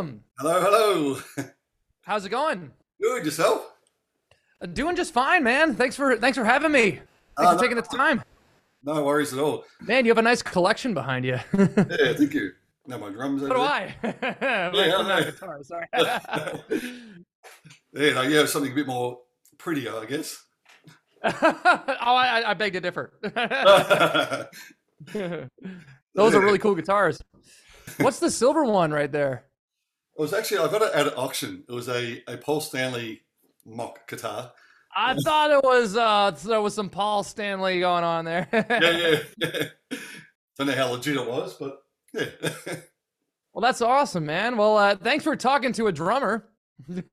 Welcome. Hello, hello. How's it going? Good, yourself? I'm doing just fine, man. Thanks for having me. Thanks for taking the time. No worries at all. Man, you have a nice collection behind you. Yeah, thank you. No, my drums. What do I? Yeah, I guitar, sorry. Yeah, no, you have something a bit more prettier, I guess. I beg to differ. Those are really cool guitars. What's the silver one right there? It was actually, I got it at an auction. It was a Paul Stanley mock guitar. I thought it was there was some Paul Stanley going on there. Yeah. Don't know how legit it was, but yeah. Well, that's awesome, man. Well, thanks for talking to a drummer.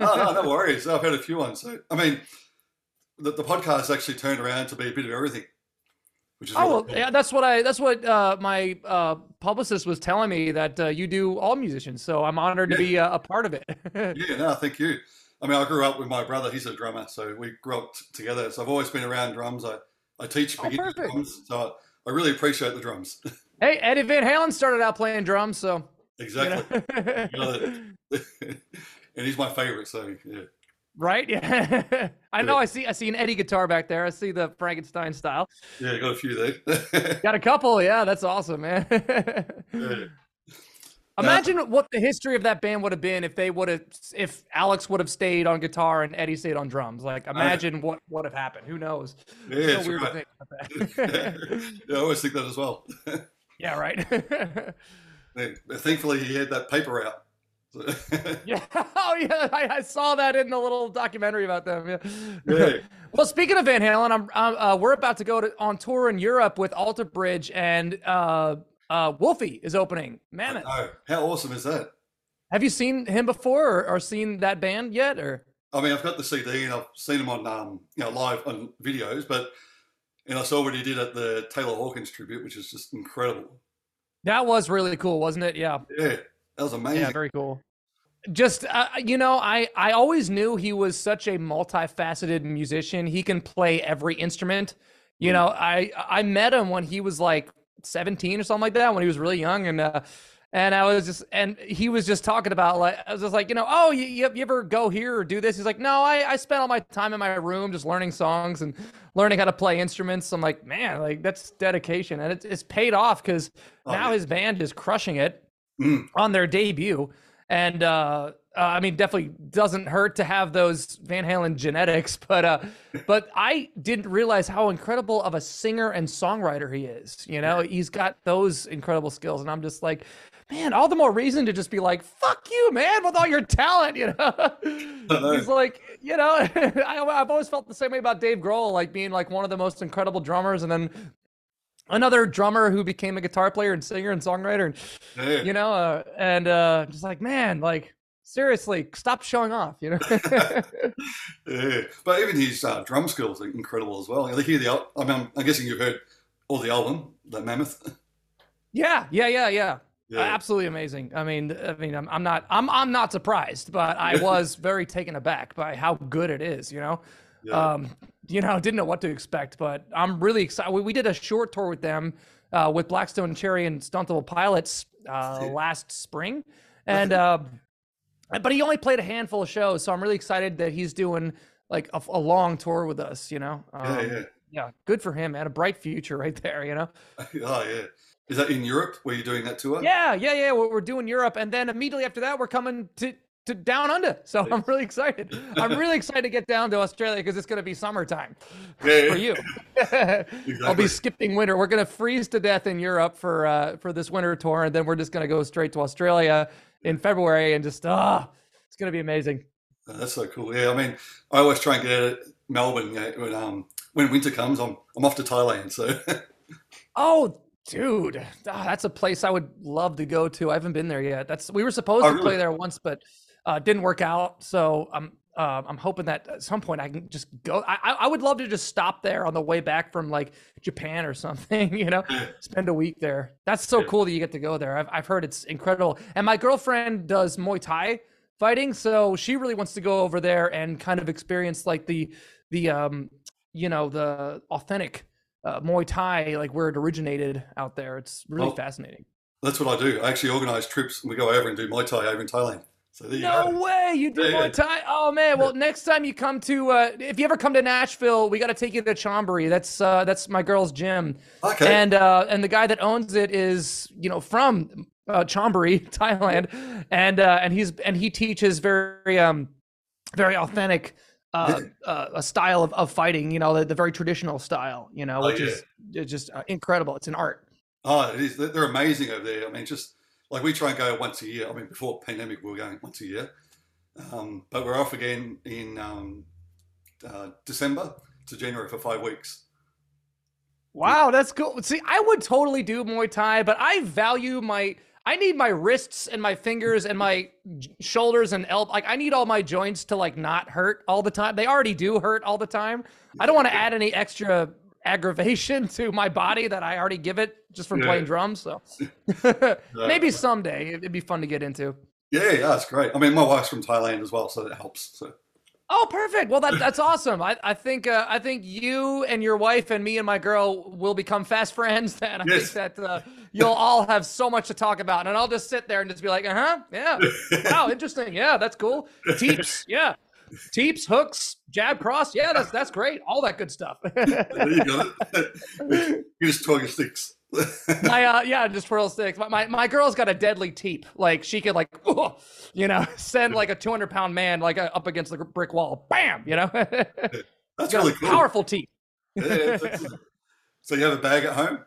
No worries. I've had a few ones. So, I mean, the podcast actually turned around to be a bit of everything. Which is cool. Yeah, that's what my publicist was telling me, that you do all musicians. So I'm honored to be a part of it. Yeah, no, thank you. I mean, I grew up with my brother. He's a drummer, so we grew up together. So I've always been around drums. I teach beginning drums, so I really appreciate the drums. Hey, Eddie Van Halen started out playing drums, so exactly. You know? And he's my favorite, so yeah. Right? Yeah. I know. I see an Eddie guitar back there. I see the Frankenstein style. Yeah, you got a few there. Got a couple. Yeah, that's awesome, man. Yeah. Imagine what the history of that band would have been if Alex would have stayed on guitar and Eddie stayed on drums. Like, imagine what would have happened. Who knows? Yeah, it's so weird to think about that. Yeah, I always think that as well. Yeah, right. Yeah, thankfully, he had that paper out. Yeah. Oh, yeah. I saw that in the little documentary about them. Yeah. Well, speaking of Van Halen, we're about to go on tour in Europe with Alter Bridge, and Wolfie is opening Mammoth. Oh, how awesome is that? Have you seen him before, or seen that band yet? Or I mean, I've got the CD and I've seen him on live on videos, and I saw what he did at the Taylor Hawkins tribute, which is just incredible. That was really cool, wasn't it? Yeah. Yeah. That was amazing. Yeah, very cool. Just, I always knew he was such a multifaceted musician. He can play every instrument. You know, I met him when he was like 17 or something like that, when he was really young. And he was just talking about, like, I was just like, oh, you ever go here or do this? He's like, no, I spent all my time in my room just learning songs and learning how to play instruments. I'm like, man, like, that's dedication. And it's paid off, because now his band is crushing it. On their debut, and I mean, definitely doesn't hurt to have those Van Halen genetics, but I didn't realize how incredible of a singer and songwriter he is. He's got those incredible skills, and I'm just like, man, all the more reason to just be like, fuck you, man, with all your talent. He's like, I've always felt the same way about Dave Grohl, like being like one of the most incredible drummers, and then another drummer who became a guitar player and singer and songwriter, and just like, man, like, seriously, stop showing off, Yeah. But even his drum skills are incredible as well. I'm guessing you've heard all the album, the Mammoth. Yeah. Absolutely amazing. I mean, I'm not surprised, but I was very taken aback by how good it is, Yeah. Didn't know what to expect, but I'm really excited. We did a short tour with them, with Blackstone Cherry and Stuntable Pilots last spring, and but he only played a handful of shows, so I'm really excited that he's doing like a long tour with us. Yeah, good for him, man. A bright future right there. Oh yeah. Is that in Europe where you're doing that tour? Yeah. We're doing Europe, and then immediately after that, we're coming to down under. So I'm really excited. I'm really excited to get down to Australia, because it's going to be summertime for you. Exactly. I'll be skipping winter. We're going to freeze to death in Europe for this winter tour, and then we're just going to go straight to Australia in February, and just it's going to be amazing. That's so cool. Yeah, I mean, I always try and get out of Melbourne when winter comes. I'm off to Thailand. So. Oh. Dude, that's a place I would love to go to. I haven't been there yet. We were supposed to play there once, but didn't work out. So I'm hoping that at some point I can just go. I would love to just stop there on the way back from like Japan or something. Spend a week there. That's so cool that you get to go there. I've heard it's incredible. And my girlfriend does Muay Thai fighting, so she really wants to go over there and kind of experience like the authentic Muay Thai, like where it originated out there. It's really fascinating. That's what I do. I actually organize trips, and we go over and do Muay Thai over in Thailand. So no way! You did more time. Oh man! Well, next time you come to, if you ever come to Nashville, we got to take you to Chombury. That's my girl's gym. Okay. And the guy that owns it is, you know, from Chombury, Thailand, and he teaches very authentic a style of fighting. You know, the very traditional style. You know, which is just incredible. It's an art. Oh, it is. They're amazing over there. I mean, just. Like we try and go once a year. I mean, before pandemic, we were going once a year, but we're off again in December to January for 5 weeks. Wow, that's cool. See, I would totally do Muay Thai, but I value I need my wrists and my fingers and my shoulders and elbow. Like I need all my joints to like not hurt all the time. They already do hurt all the time. I don't want to add any extra aggravation to my body that I already give it just from playing drums. So maybe someday it'd be fun to get into. Yeah, that's great. I mean, my wife's from Thailand as well, so that helps. So. Oh, perfect. Well, that's awesome. I think you and your wife and me and my girl will become fast friends. And I think that you'll all have so much to talk about. And I'll just sit there and just be like, yeah, wow, interesting. Yeah, that's cool. Teeps, yeah. Teeps, hooks, jab, cross. Yeah, that's great. All that good stuff. There you go. You just twirl sticks. I just twirl sticks. My girl's got a deadly teep. Like she could like, send like a 200-pound man like up against the brick wall. Bam, you know. That's really cool. Powerful teep. So you have a bag at home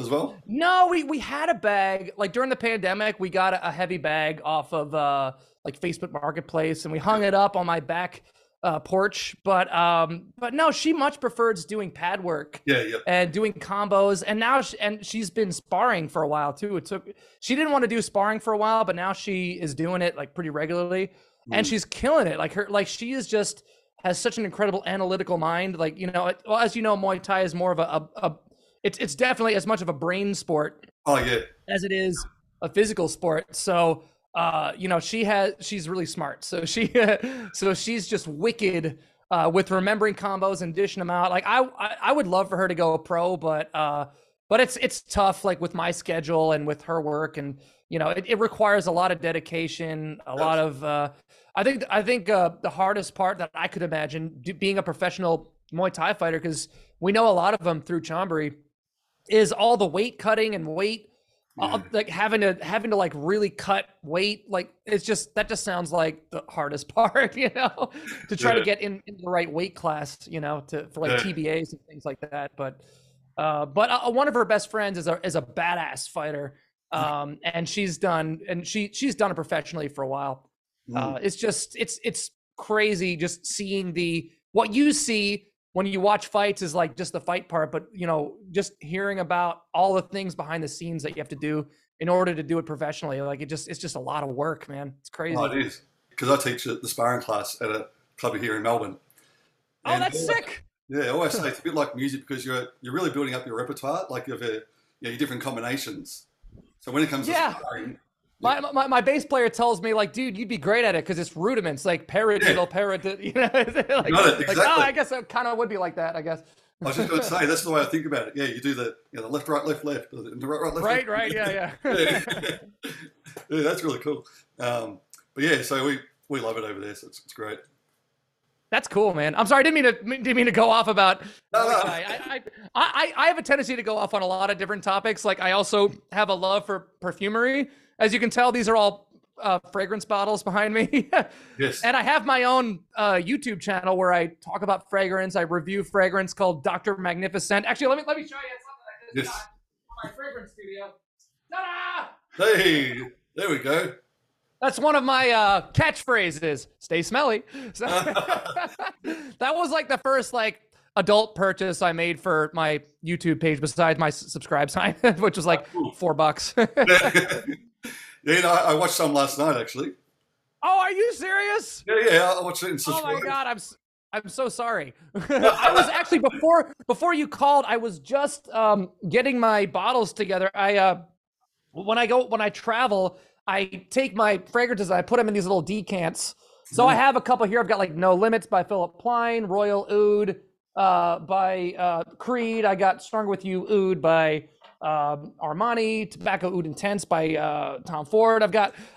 as well? No, we had a bag like during the pandemic. We got a heavy bag off of like Facebook Marketplace, and we hung it up on my back porch. But no, she much prefers doing pad work and doing combos. And now she's been sparring for a while too. She didn't want to do sparring for a while, but now she is doing it like pretty regularly, and she's killing it. Like she is just has such an incredible analytical mind. Like, you know, well, as you know, Muay Thai is more of it's definitely as much of a brain sport as it is a physical sport. So, she's really smart. So she's just wicked with remembering combos and dishing them out. Like I would love for her to go pro, but it's tough, like with my schedule and with her work, and it requires a lot of dedication, I think the hardest part that I could imagine being a professional Muay Thai fighter, because we know a lot of them through Chombury, is all the weight cutting and weight. Like having to like really cut weight, like it's just that just sounds like the hardest part, to try to get in the right weight class, for TBAs and things like that. But one of her best friends is a badass fighter, and she's done it professionally for a while. It's crazy just seeing what you see when you watch fights is like just the fight part, but just hearing about all the things behind the scenes that you have to do in order to do it professionally, like it's just a lot of work, man. It's crazy. Oh, it is, because I teach the sparring class at a club here in Melbourne. Oh, and that's sick. Yeah, I always say it's a bit like music, because you're really building up your repertoire, like your different combinations. So when it comes to sparring, My bass player tells me, like, dude, you'd be great at it because it's rudiments, like paradiddle, exactly. I guess it kind of would be like that, I guess. I was just going to say, that's the way I think about it. Yeah, you do the left, right, left, left, the right, left, right, left. Right, yeah. Yeah, that's really cool. But yeah, so we love it over there, so it's great. That's cool, man. I'm sorry, I didn't mean to go off about. No. I have a tendency to go off on a lot of different topics. Like I also have a love for perfumery. As you can tell, these are all fragrance bottles behind me. Yes. And I have my own YouTube channel where I talk about fragrance. I review fragrance called Dr. Magnificent. Actually, let me show you something I just got from my fragrance studio. Ta-da! Hey, there we go. That's one of my catchphrases. Stay smelly. So that was like the first adult purchase I made for my YouTube page besides my subscribe sign, which was like $4. I watched some last night, actually. Oh, are you serious? Yeah, I watched it in subscribe. Oh my God, I'm so sorry. I was actually, before you called, I was just getting my bottles together. When I travel, I take my fragrances and I put them in these little decants. So I have a couple here. I've got like No Limits by Philip Pline, Royal Oud by Creed. I got Strong With You Oud by Armani, Tobacco Oud Intense by Tom Ford.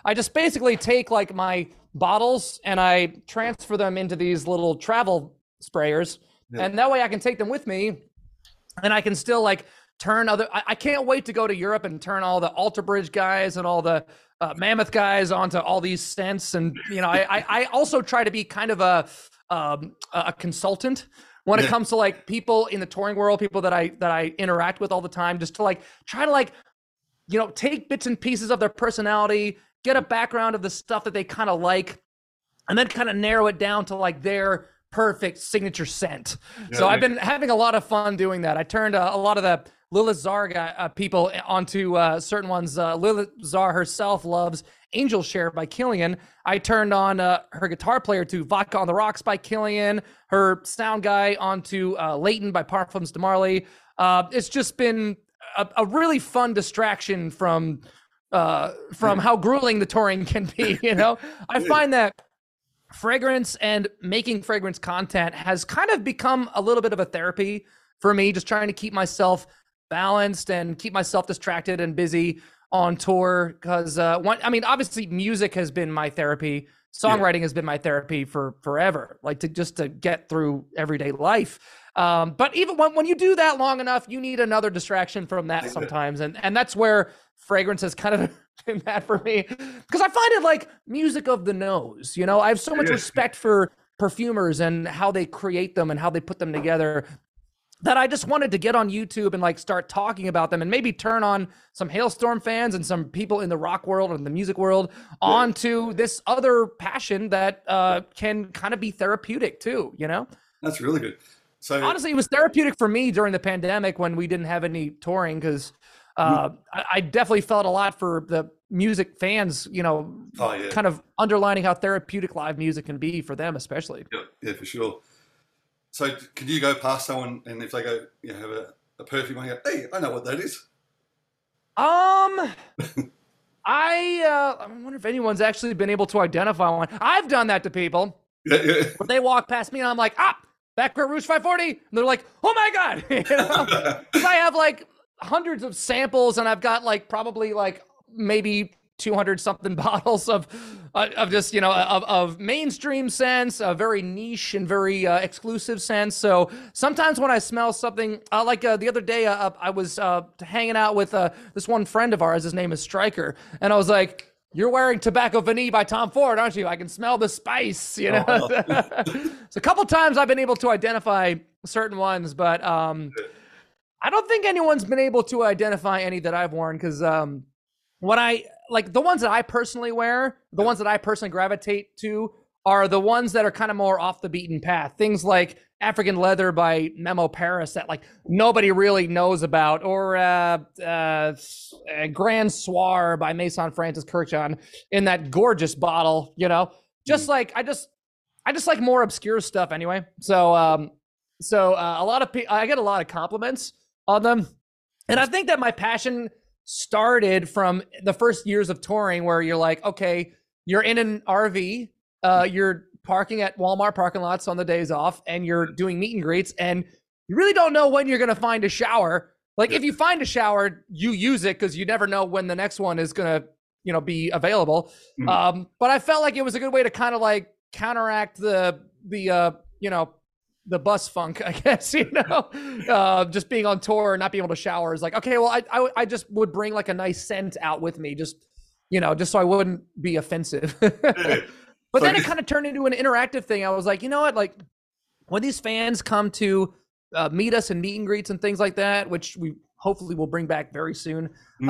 I just basically take like my bottles and I transfer them into these little travel sprayers. Yeah. And that way I can take them with me and I can still like turn other, I can't wait to go to Europe and turn all the Alter Bridge guys and all the Mammoth guys onto all these scents. And, you know, I also try to be kind of a consultant when it comes to like people in the touring world, people that I interact with all the time, just to like try to like, you know, take bits and pieces of their personality, get a background of the stuff that they kind of like, and then kind of narrow it down to like their perfect signature scent. Yeah, so I've been having a lot of fun doing that. I turned a lot of the Lilith Czar people onto certain ones. Lilith Czar herself loves Angel Share by Killian. I turned on her guitar player to Vodka on the Rocks by Killian, her sound guy onto Layton by Parfums de Marly. It's just been a really fun distraction from how grueling the touring can be, you know? I find that fragrance and making fragrance content has kind of become a little bit of a therapy for me, just trying to keep myself balanced and keep myself distracted and busy on tour. Because obviously music has been my therapy. Songwriting has been my therapy for forever, like just to get through everyday life. But even when you do that long enough, you need another distraction from that sometimes. And that's where fragrance has kind of been that for me, because I find it like music of the nose. You know, I have so much respect for perfumers and how they create them and how they put them together, that I just wanted to get on YouTube and like start talking about them and maybe turn on some Hailstorm fans and some people in the rock world and the music world onto this other passion that can kind of be therapeutic too, you know? That's really good. So honestly, it was therapeutic for me during the pandemic when we didn't have any touring, because I definitely felt a lot for the music fans, you know, kind of underlining how therapeutic live music can be for them, especially. Yeah, for sure. So could you go past someone and if they go, you know, have a perfume on, you go, hey, I know what that is? I wonder if anyone's actually been able to identify one. I've done that to people. Yeah. When they walk past me and I'm like, Baccarat Rouge 540. And they're like, oh my God. You know? I have like hundreds of samples and I've got like probably like maybe 200 something bottles of just, you know, of mainstream scents, a very niche and very exclusive scents. So sometimes when I smell something, like the other day, I was hanging out with this one friend of ours. His name is Stryker, and I was like, "You're wearing Tobacco Vanille by Tom Ford, aren't you? I can smell the spice." You know, so a couple times I've been able to identify certain ones, but I don't think anyone's been able to identify any that I've worn, because when I like the ones that I personally wear, the ones that I personally gravitate to are the ones that are kind of more off the beaten path. Things like African Leather by Memo Paris that like nobody really knows about, or Grand Soir by Maison Francis Kurkdjian in that gorgeous bottle, you know, just like, I just like more obscure stuff anyway. So, a lot of people, I get a lot of compliments on them. And I think that my passion started from the first years of touring, where you're like, okay, you're in an RV, you're parking at Walmart parking lots on the days off, and you're doing meet and greets, and you really don't know when you're going to find a shower. Like if you find a shower, you use it, because you never know when the next one is going to, you know, be available. But I felt like it was a good way to kind of like counteract the bus funk, I guess, you know, just being on tour and not being able to shower is like, okay, well, I just would bring like a nice scent out with me, just, you know, just so I wouldn't be offensive. But then it kind of turned into an interactive thing. I was like, you know what, like when these fans come to meet us in meet and greets and things like that, which we hopefully will bring back very soon, you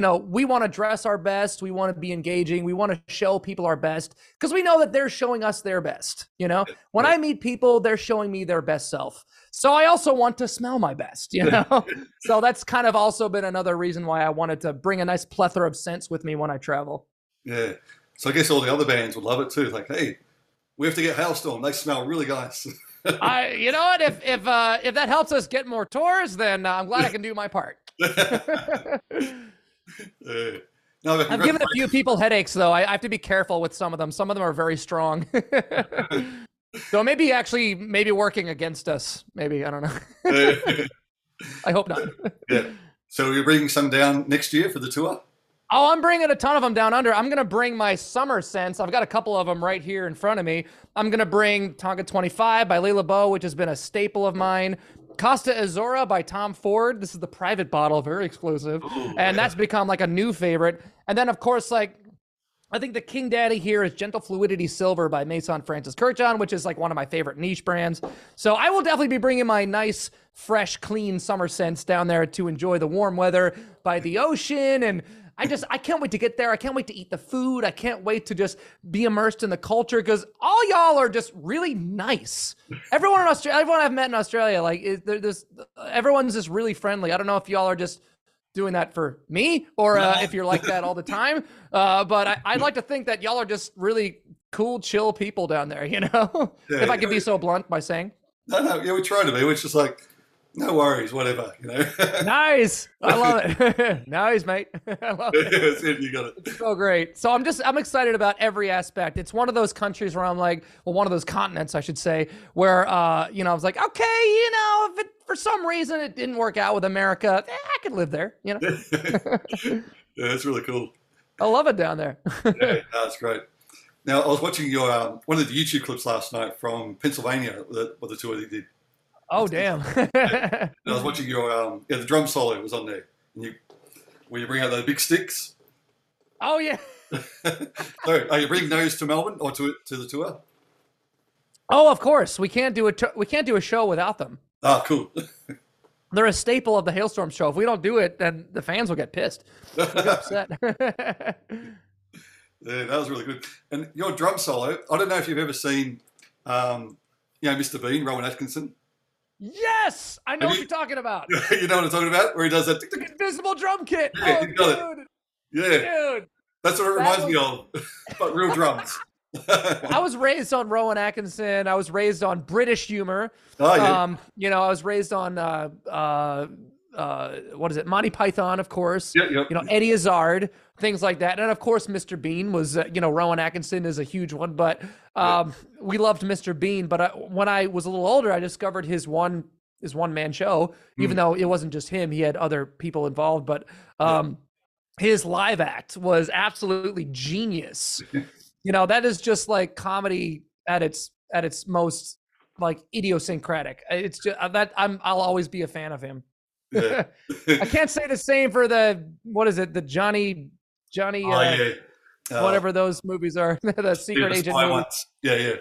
know, we want to dress our best. We want to be engaging. We want to show people our best, because we know that they're showing us their best. You know, when I meet people, they're showing me their best self. So I also want to smell my best, you know? So that's kind of also been another reason why I wanted to bring a nice plethora of scents with me when I travel. Yeah. So I guess all the other bands would love it too. Like, hey, we have to get Hailstorm. They smell really nice. You know what? If that helps us get more tours, then I'm glad I can do my part. No, I've given a few people headaches, though. I have to be careful with some of them. Some of them are very strong. So maybe working against us. Maybe, I don't know. I hope not. Yeah. So you're bringing some down next year for the tour? Oh, I'm bringing a ton of them down under. I'm going to bring my summer scents. I've got a couple of them right here in front of me. I'm going to bring Tonka 25 by Leila Beau, which has been a staple of mine. Costa Azora by Tom Ford. This is the private bottle, very exclusive. Ooh, and that's become like a new favorite. And then, of course, like, I think the King Daddy here is Gentle Fluidity Silver by Maison Francis Kurkdjian, which is like one of my favorite niche brands. So I will definitely be bringing my nice, fresh, clean summer scents down there to enjoy the warm weather by the ocean. And I can't wait to get there. I can't wait to eat the food. I can't wait to just be immersed in the culture, because all y'all are just really nice. Everyone in Australia, everyone I've met in Australia, like, everyone's just really friendly. I don't know if y'all are just doing that for me or if you're like that all the time. But I'd like to think that y'all are just really cool, chill people down there, you know? Yeah, if I could be so blunt by saying. No, yeah, we try to be. It's just like, no worries, whatever, you know. Nice. I love it. Nice, mate. I love it. That's it. You got it. It's so great. So I'm excited about every aspect. It's one of those countries where I'm like, well, one of those continents, I should say, where, you know, I was like, okay, you know, if it, for some reason it didn't work out with America, I could live there, you know. Yeah, that's really cool. I love it down there. Yeah, that's great. Now, I was watching your, one of the YouTube clips last night from Pennsylvania, the tour that you did. Oh, damn. I was watching your, yeah, the drum solo was on there. And you bring out those big sticks? Oh, yeah. So, are you bringing those to Melbourne or to the tour? Oh, of course. We can't do a show without them. Oh, cool. They're a staple of the Hailstorm show. If we don't do it, then the fans will get pissed. They'll get upset. Yeah, that was really good. And your drum solo, I don't know if you've ever seen, you know, Mr. Bean, Rowan Atkinson. Yes, I know what you're talking about. You know what I'm talking about? Where he does that invisible drum kit. Yeah, oh, dude. Yeah. Dude. That's what it reminds me of, but real drums. I was raised on Rowan Atkinson. I was raised on British humor. Oh, yeah. You know, I was raised on, what is it? Monty Python, of course. Yep, yep. You know, Eddie Izzard, things like that. And of course, Mr. Bean was, you know, Rowan Atkinson is a huge one, but yeah. We loved Mr. Bean. But when I was a little older, I discovered his one-man show, even though it wasn't just him. He had other people involved, but his live act was absolutely genius. You know, that is just like comedy at its most like idiosyncratic. It's just that I'll always be a fan of him. Yeah. I can't say the same for the, what is it? The Johnny, whatever those movies are, the secret agent ones. Yeah. Yeah.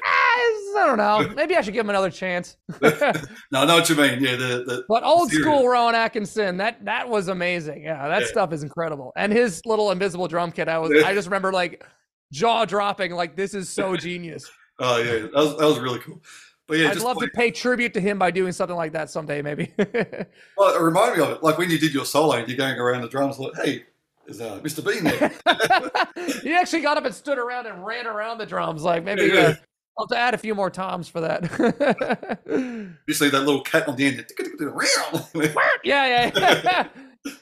I don't know. Maybe I should give him another chance. No, I know what you mean. Yeah. But old school Rowan Atkinson, that was amazing. Yeah. That stuff is incredible. And his little invisible drum kit. I just remember like jaw dropping, like, this is so genius. Oh yeah. That was really cool. Yeah, I'd love to pay tribute to him by doing something like that someday, maybe. Well, it reminded me of it. Like when you did your solo and you're going around the drums, like, hey, is Mr. Bean there? He actually got up and stood around and ran around the drums. Like maybe I'll have to add a few more toms for that. You see that little cat on the end. Yeah.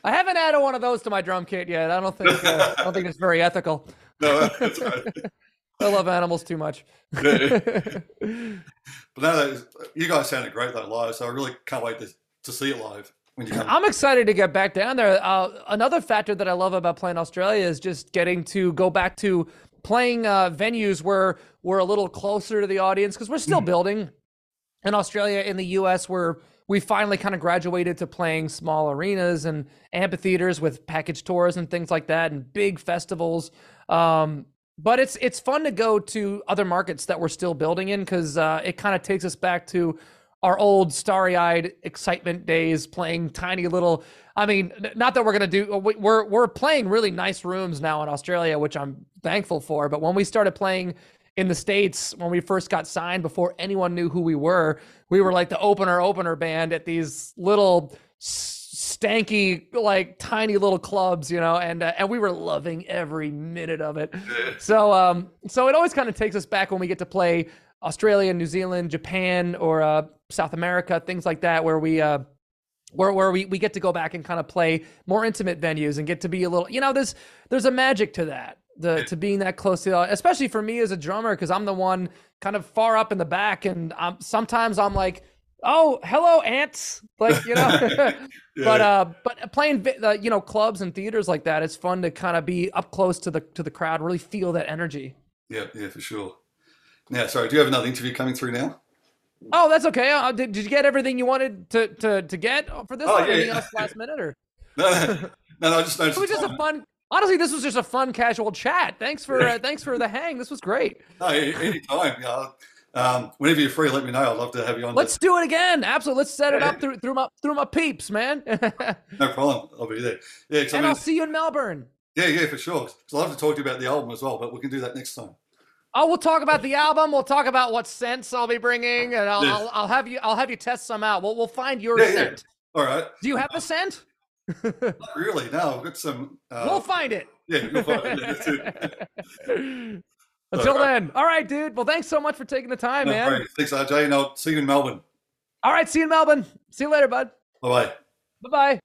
I haven't added one of those to my drum kit yet. I don't think it's very ethical. No, that's right. I love animals too much. Yeah. But now you guys sounded great though live, so I really can't wait to see it live. I'm excited to get back down there. Another factor that I love about playing Australia is just getting to go back to playing venues where we're a little closer to the audience, because we're still building in Australia. In the U.S., we finally kind of graduated to playing small arenas and amphitheaters with package tours and things like that, and big festivals. But it's fun to go to other markets that we're still building in, because it kind of takes us back to our old starry-eyed excitement days playing tiny little, I mean, not that we're going to do, we're playing really nice rooms now in Australia, which I'm thankful for. But when we started playing in the States, when we first got signed, before anyone knew who we were like the opener band at these little stanky, like tiny little clubs, you know, and we were loving every minute of it. So it always kind of takes us back when we get to play Australia, New Zealand, Japan, or South America, things like that, where we get to go back and kind of play more intimate venues and get to be a little, you know, there's a magic to that, to being that close to, especially for me as a drummer, because I'm the one kind of far up in the back, and sometimes I'm like, oh, hello, ants. Like, you know, yeah. But playing, you know, clubs and theaters like that, it's fun to kind of be up close to the crowd, really feel that energy. Yeah. Yeah, for sure. Now, sorry, do you have another interview coming through now? Oh, that's okay. Did you get everything you wanted to get for this? Oh, yeah, anything else last minute or? No, I just noticed. It was just a fun. Honestly, this was just a fun, casual chat. Thanks for thanks for the hang. This was great. No, anytime. Whenever you're free, let me know. I'd love to have you on. Let's do it again. Absolutely. Let's set it up through my peeps, man. No problem. I'll be there. Yeah, and I mean, I'll see you in Melbourne. Yeah, for sure. I'd love to talk to you about the album as well, but we can do that next time. Oh, we'll talk about the album. We'll talk about what scents I'll be bringing, and I'll have you test some out. We'll find your scent. Yeah. All right. Do you have a scent? Not really. No, I've got some. We'll find it. Yeah, we'll find it. Until then. All right, dude. Well, thanks so much for taking the time, man. Great. Thanks, RJ, and I'll see you in Melbourne. All right, see you in Melbourne. See you later, bud. Bye bye. Bye bye.